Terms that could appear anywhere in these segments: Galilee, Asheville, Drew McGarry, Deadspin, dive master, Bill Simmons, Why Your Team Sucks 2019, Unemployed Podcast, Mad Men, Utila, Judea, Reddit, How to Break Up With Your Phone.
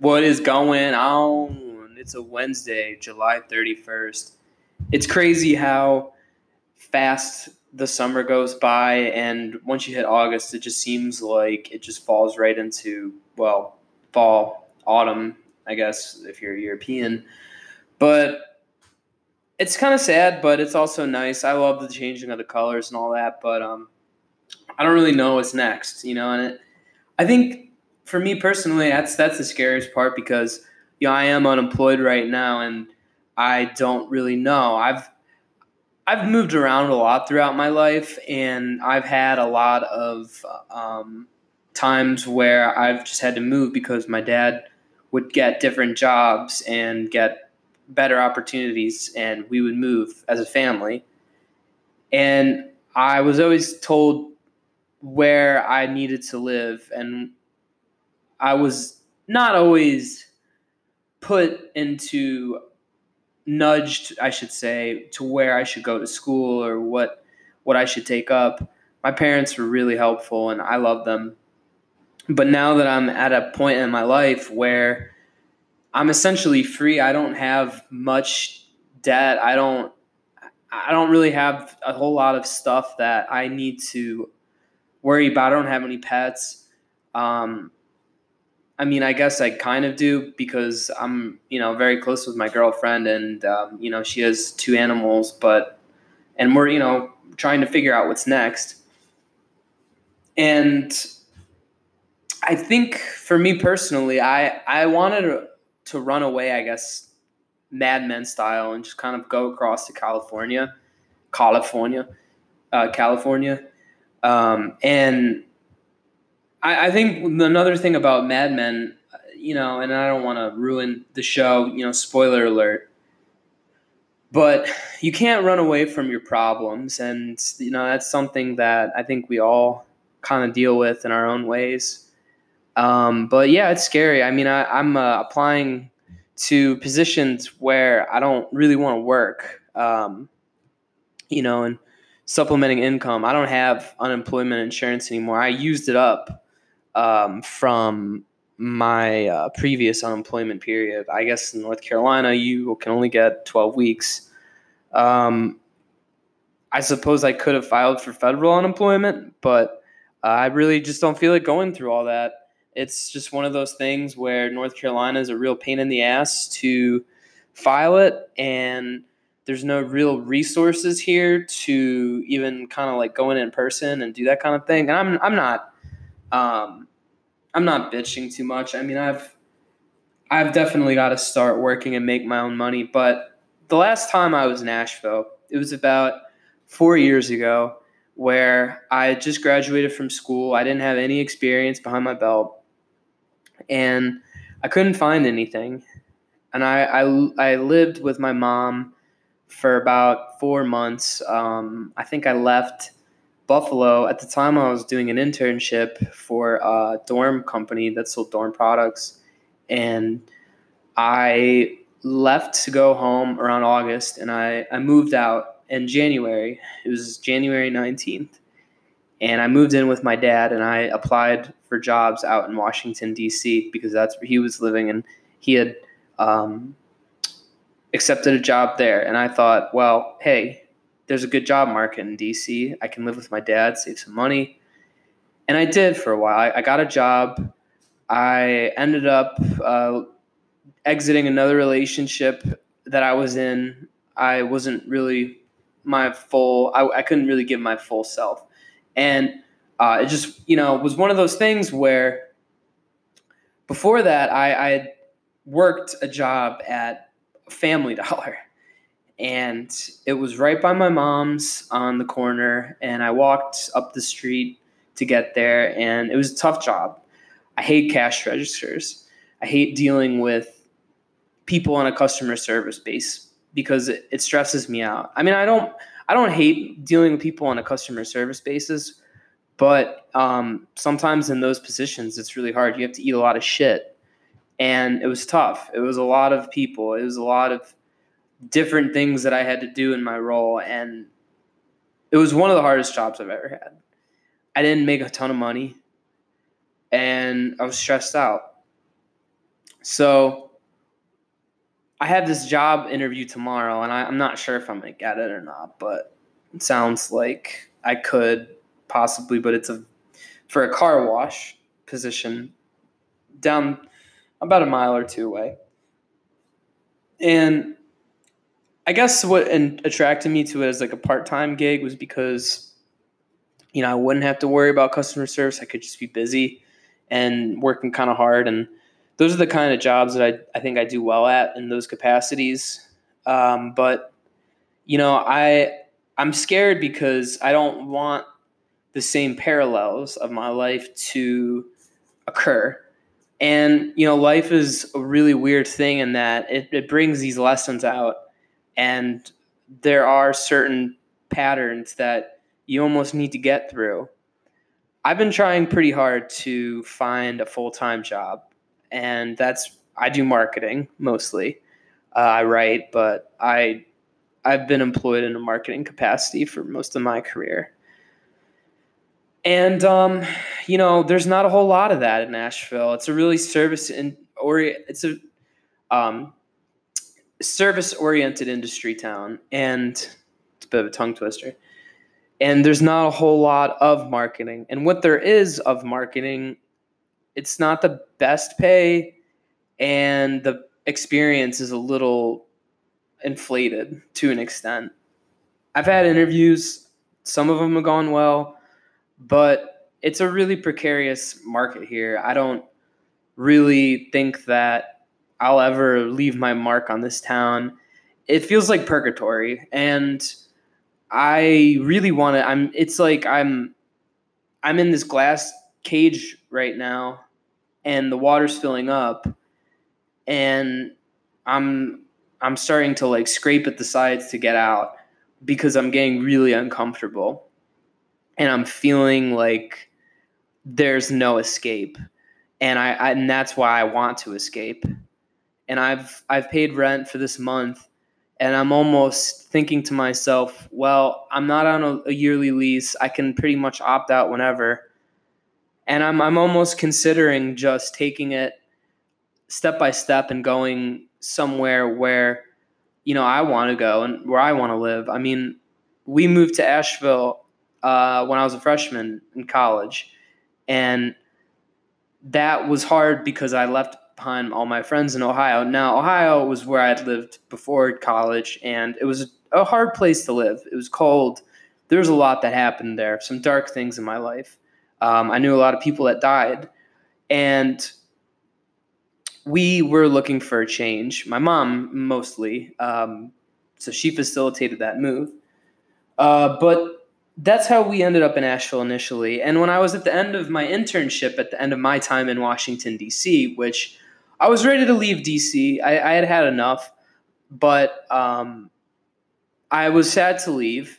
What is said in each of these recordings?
What is going on? It's a Wednesday, July 31st. It's crazy how fast the summer goes by, and once you hit August, it just seems like it just falls right into, well, fall, autumn, I guess, if you're European. But it's kind of sad, but it's also nice. I love the changing of the colors and all that, but I don't really know what's next, you know. And I think for me personally, that's the scariest part, because you know, I am unemployed right now, and I don't really know. I've moved around a lot throughout my life, and I've had a lot of times where I've just had to move because my dad would get different jobs and get better opportunities, and we would move as a family. And I was always told where I needed to live, and I was not always nudged, I should say, to where I should go to school or what I should take up. My parents were really helpful, and I love them. But now that I'm at a point in my life where I'm essentially free, I don't have much debt. I don't really have a whole lot of stuff that I need to worry about. I don't have any pets. I mean, I guess I kind of do, because I'm, you know, very close with my girlfriend, and, you know, she has two animals, and we're, you know, trying to figure out what's next. And I think for me personally, I wanted to run away, I guess, Mad Men style, and just kind of go across to California. And I think another thing about Mad Men, you know, and I don't want to ruin the show, you know, spoiler alert, but you can't run away from your problems. And, you know, that's something that I think we all kind of deal with in our own ways. But yeah, it's scary. I mean, I'm applying to positions where I don't really want to work, you know, and supplementing income. I don't have unemployment insurance anymore. I used it up. From my previous unemployment period. I guess in North Carolina, you can only get 12 weeks. I suppose I could have filed for federal unemployment, but I really just don't feel like going through all that. It's just one of those things where North Carolina is a real pain in the ass to file it, and there's no real resources here to even kind of like go in person and do that kind of thing. And I'm not bitching too much. I mean, I've definitely got to start working and make my own money. But the last time I was in Asheville, it was about 4 years ago, where I just graduated from school. I didn't have any experience behind my belt, and I couldn't find anything. And I lived with my mom for about 4 months. I think I left Buffalo. At the time, I was doing an internship for a dorm company that sold dorm products, and I left to go home around August, and I moved out in January. It was January 19th, and I moved in with my dad, and I applied for jobs out in Washington, D.C., because that's where he was living, and he had accepted a job there. And I thought, well, hey, there's a good job market in D.C. I can live with my dad, save some money. And I did for a while. I got a job. I ended up exiting another relationship that I was in. I wasn't really I couldn't really give my full self. And it just, you know, was one of those things where before that I had worked a job at Family Dollar. And it was right by my mom's on the corner, and I walked up the street to get there, and it was a tough job. I hate cash registers. I hate dealing with people on a customer service base because it stresses me out. I mean, I don't hate dealing with people on a customer service basis, but sometimes in those positions, it's really hard. You have to eat a lot of shit, and it was tough. It was a lot of people. It was a lot of different things that I had to do in my role, and it was one of the hardest jobs I've ever had. I didn't make a ton of money, and I was stressed out. So I have this job interview tomorrow, and I'm not sure if I'm going to get it or not, but it sounds like I could possibly, but it's for a car wash position down about a mile or two away. And I guess what attracted me to it as like a part-time gig was because, you know, I wouldn't have to worry about customer service. I could just be busy and working kind of hard. And those are the kind of jobs that I think I do well at in those capacities. But, you know, I'm scared because I don't want the same parallels of my life to occur. And, you know, life is a really weird thing in that it brings these lessons out. And there are certain patterns that you almost need to get through. I've been trying pretty hard to find a full-time job. And I do marketing mostly. I write, but I've been employed in a marketing capacity for most of my career. And, you know, there's not a whole lot of that in Nashville. It's a really service-oriented industry town, and it's a bit of a tongue twister. And there's not a whole lot of marketing. And what there is of marketing, it's not the best pay, and the experience is a little inflated to an extent. I've had interviews. Some of them have gone well, but it's a really precarious market here. I don't really think that I'll ever leave my mark on this town. It feels like purgatory, and I really want to. It's like I'm in this glass cage right now, and the water's filling up, and I'm starting to like scrape at the sides to get out because I'm getting really uncomfortable, and I'm feeling like there's no escape, and and that's why I want to escape. And I've paid rent for this month, and I'm almost thinking to myself, well, I'm not on a yearly lease. I can pretty much opt out whenever. And I'm almost considering just taking it step by step and going somewhere where, you know, I want to go and where I want to live. I mean, we moved to Asheville when I was a freshman in college, and that was hard because I left behind all my friends in Ohio. Now, Ohio was where I'd lived before college, and it was a hard place to live. It was cold. There was a lot that happened there, some dark things in my life. I knew a lot of people that died, and we were looking for a change. My mom mostly, so she facilitated that move. But that's how we ended up in Asheville initially. And when I was at the end of my internship, at the end of my time in Washington, D.C., which I was ready to leave D.C., I had had enough, but I was sad to leave.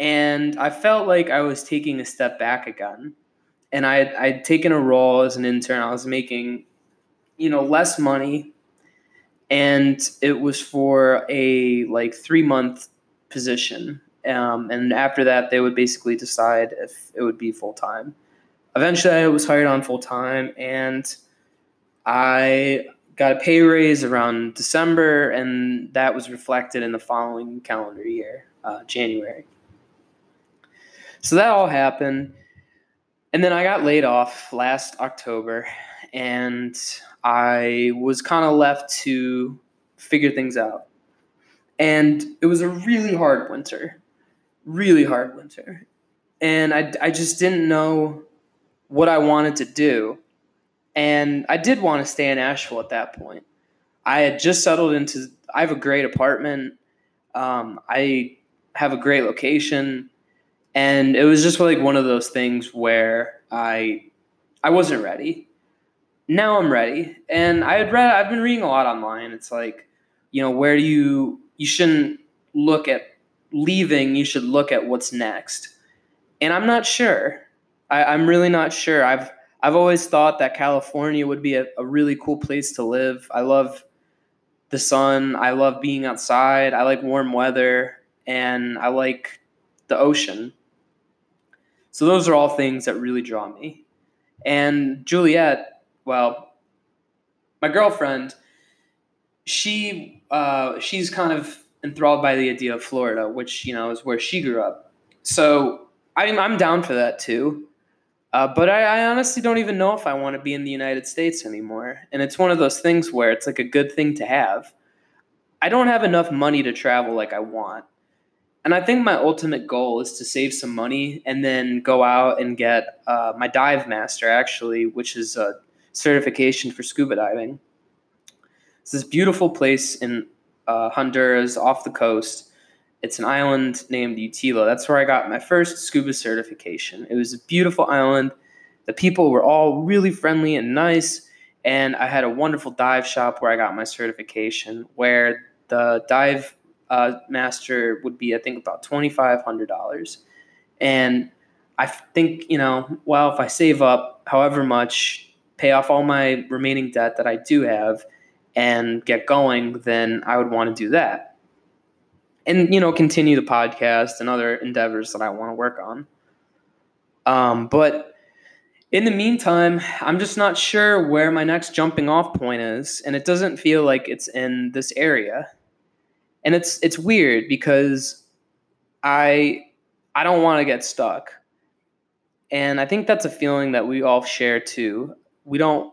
And I felt like I was taking a step back again. And I'd taken a role as an intern. I was making, you know, less money. And it was for a, like, 3-month position. And after that, they would basically decide if it would be full-time. Eventually, I was hired on full-time. And I got a pay raise around December. And that was reflected in the following calendar year, January. So that all happened, and then I got laid off last October, and I was kind of left to figure things out. And it was a really hard winter, and I just didn't know what I wanted to do, and I did want to stay in Asheville at that point. I had just settled into – I have a great apartment. I have a great location. And it was just like one of those things where I wasn't ready. Now I'm ready. And I've been reading a lot online. It's like, you know, where you shouldn't look at leaving. You should look at what's next. And I'm not sure. I'm really not sure. I've always thought that California would be a really cool place to live. I love the sun. I love being outside. I like warm weather. And I like the ocean. So those are all things that really draw me. And Juliet, well, my girlfriend, she's kind of enthralled by the idea of Florida, which, you know, is where she grew up. So I'm down for that too. But I honestly don't even know if I want to be in the United States anymore. And it's one of those things where it's like a good thing to have. I don't have enough money to travel like I want. And I think my ultimate goal is to save some money and then go out and get my dive master, actually, which is a certification for scuba diving. It's this beautiful place in Honduras off the coast. It's an island named Utila. That's where I got my first scuba certification. It was a beautiful island. The people were all really friendly and nice. And I had a wonderful dive shop where I got my certification, where the dive master would be, I think, about $2,500. And I think, you know, well, if I save up however much, pay off all my remaining debt that I do have and get going, then I would want to do that. And, you know, continue the podcast and other endeavors that I want to work on. But in the meantime, I'm just not sure where my next jumping off point is. And it doesn't feel like it's in this area. And it's weird because I don't want to get stuck. And I think that's a feeling that we all share too. We don't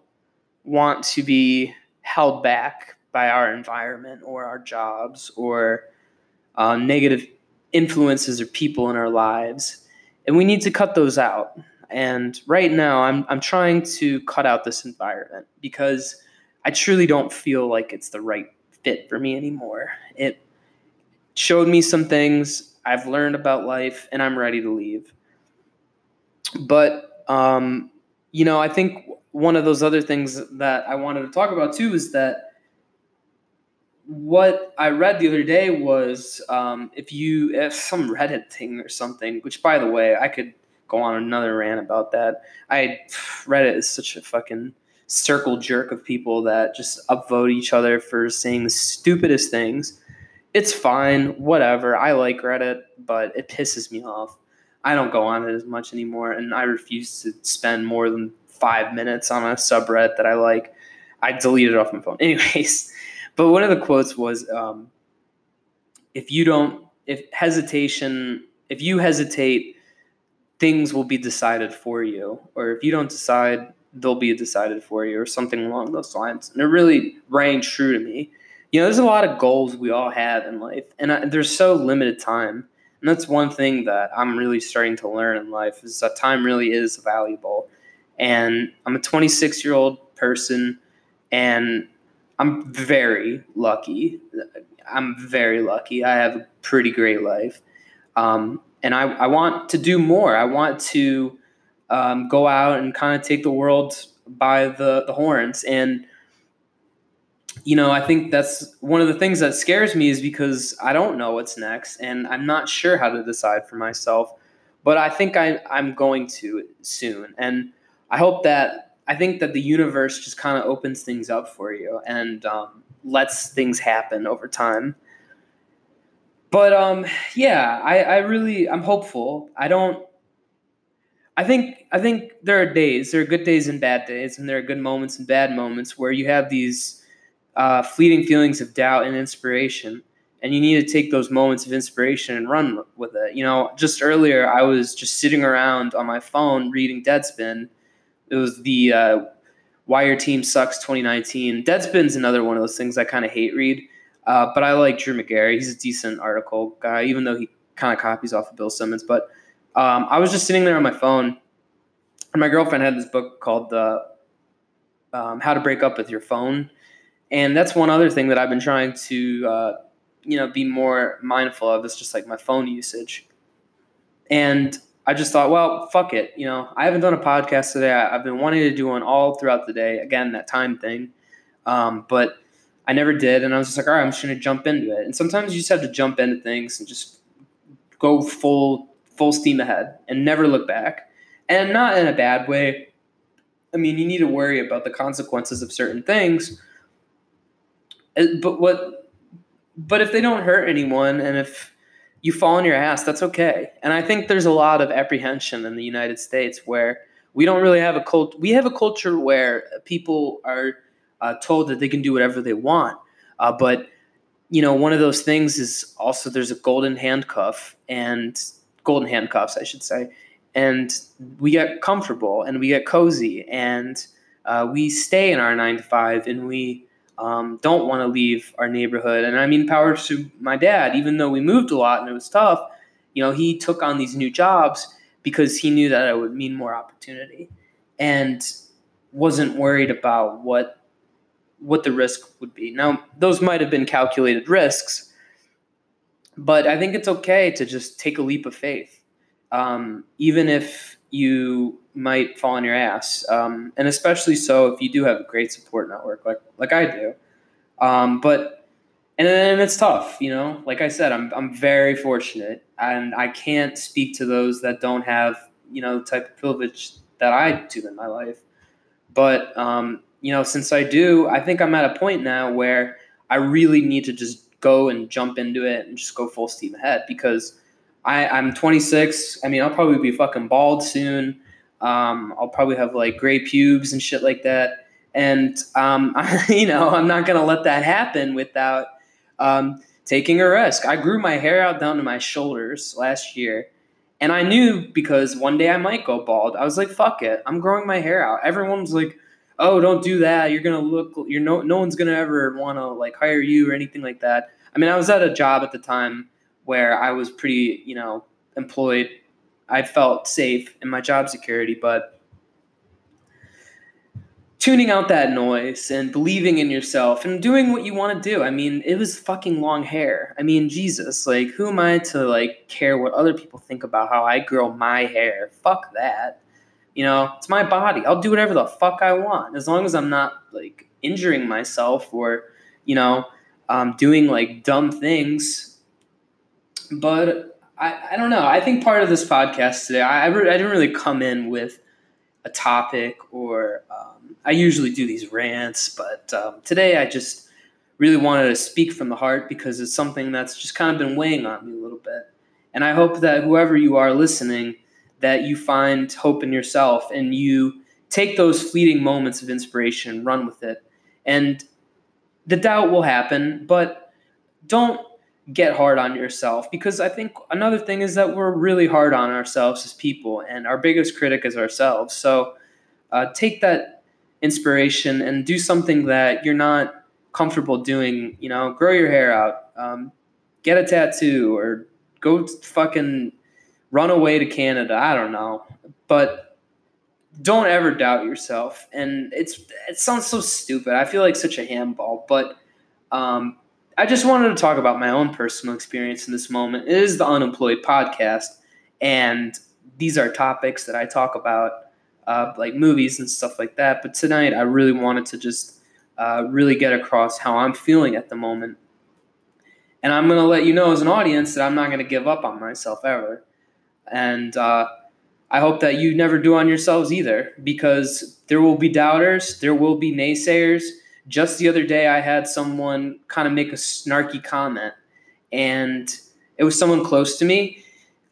want to be held back by our environment or our jobs or negative influences or people in our lives, and we need to cut those out. And right now, I'm trying to cut out this environment because I truly don't feel like it's the right fit for me anymore. It showed me some things I've learned about life, and I'm ready to leave. But you know, I think one of those other things that I wanted to talk about too is that what I read the other day was if some Reddit thing or something, which, by the way, I could go on another rant about that. Reddit is such a fucking circle jerk of people that just upvote each other for saying the stupidest things. It's fine, whatever. I like Reddit, but it pisses me off. I don't go on it as much anymore, and I refuse to spend more than 5 minutes on a subreddit that I like. I delete it off my phone. Anyways. But one of the quotes was, if you hesitate, things will be decided for you, or if you don't decide, they'll be decided for you, or something along those lines. And it really rang true to me. You know, there's a lot of goals we all have in life, and there's so limited time. And that's one thing that I'm really starting to learn in life is that time really is valuable. And I'm a 26-year-old person, and I'm very lucky. I have a pretty great life. And I want to do more. I want to go out and kind of take the world by the horns. And, you know, I think that's one of the things that scares me is because I don't know what's next. And I'm not sure how to decide for myself. But I think I'm going to soon. And I think that the universe just kind of opens things up for you and lets things happen over time. But yeah, I'm hopeful. I think there are good days and bad days, and there are good moments and bad moments where you have these fleeting feelings of doubt and inspiration, and you need to take those moments of inspiration and run with it. You know, just earlier I was just sitting around on my phone reading Deadspin. It was the Why Your Team Sucks 2019. Deadspin's another one of those things I kind of hate read, but I like Drew McGarry. He's a decent article guy, even though he kind of copies off of Bill Simmons. But I was just sitting there on my phone, and my girlfriend had this book called How to Break Up With Your Phone. And that's one other thing that I've been trying to be more mindful of is just like my phone usage. And I just thought, well, fuck it. You know, I haven't done a podcast today. I've been wanting to do one all throughout the day. Again, that time thing. But I never did. And I was just like, all right, I'm just going to jump into it. And sometimes you just have to jump into things and just go full steam ahead and never look back. And not in a bad way. I mean, you need to worry about the consequences of certain things. But if they don't hurt anyone and if you fall on your ass, that's okay. And I think there's a lot of apprehension in the United States where we don't really have a culture where people are told that they can do whatever they want. But, you know, one of those things is also there's a golden handcuffs. And we get comfortable and we get cozy and we stay in our 9-to-5 and we don't want to leave our neighborhood. And I mean, power to my dad, even though we moved a lot and it was tough, you know, he took on these new jobs because he knew that it would mean more opportunity and wasn't worried about what the risk would be. Now, those might have been calculated risks, but I think it's okay to just take a leap of faith. Even if you might fall on your ass, and especially so if you do have a great support network like I do. But it's tough, you know. Like I said, I'm very fortunate, and I can't speak to those that don't have, you know, the type of privilege that I do in my life. But you know, since I do, I think I'm at a point now where I really need to just go and jump into it and just go full steam ahead because. I'm 26. I mean, I'll probably be fucking bald soon. I'll probably have like gray pubes and shit like that. And, I'm not going to let that happen without taking a risk. I grew my hair out down to my shoulders last year. And I knew because one day I might go bald. I was like, fuck it. I'm growing my hair out. Everyone was like, oh, don't do that. You're going to look, no one's going to ever want to like hire you or anything like that. I mean, I was at a job at the time where I was pretty, you know, employed. I felt safe in my job security, but tuning out that noise and believing in yourself and doing what you want to do. I mean, it was fucking long hair. I mean, Jesus, like, who am I to, like, care what other people think about how I grow my hair? Fuck that. You know, it's my body. I'll do whatever the fuck I want as long as I'm not, like, injuring myself or, you know, doing, like, dumb things. But I don't know. I think part of this podcast today, I didn't really come in with a topic or I usually do these rants. But today I just really wanted to speak from the heart because it's something that's just kind of been weighing on me a little bit. And I hope that whoever you are listening, that you find hope in yourself and you take those fleeting moments of inspiration and run with it. And the doubt will happen, but don't get hard on yourself, because I think another thing is that we're really hard on ourselves as people, and our biggest critic is ourselves. So take that inspiration and do something that you're not comfortable doing. You know, grow your hair out, get a tattoo, or go fucking run away to Canada. I don't know, but don't ever doubt yourself. And it sounds so stupid. I feel like such a handball, but I just wanted to talk about my own personal experience in this moment. It is the Unemployed Podcast, and these are topics that I talk about, like movies and stuff like that. But tonight, I really wanted to just really get across how I'm feeling at the moment. And I'm going to let you know as an audience that I'm not going to give up on myself ever. And I hope that you never do on yourselves either, because there will be doubters, there will be naysayers. Just the other day, I had someone kind of make a snarky comment, and it was someone close to me.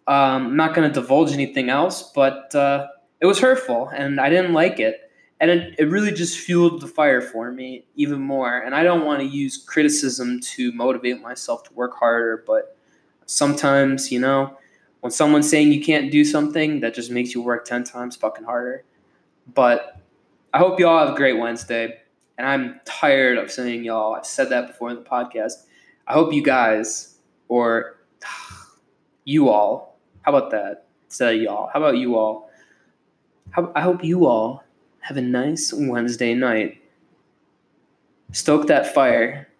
I'm not going to divulge anything else, but it was hurtful, and I didn't like it. And it really just fueled the fire for me even more. And I don't want to use criticism to motivate myself to work harder, but sometimes, you know, when someone's saying you can't do something, that just makes you work 10 times fucking harder. But I hope you all have a great Wednesday. And I'm tired of saying y'all. I've said that before in the podcast. I hope you guys, or you all, how about that? Instead of y'all, how about you all? I hope you all have a nice Wednesday night. Stoke that fire.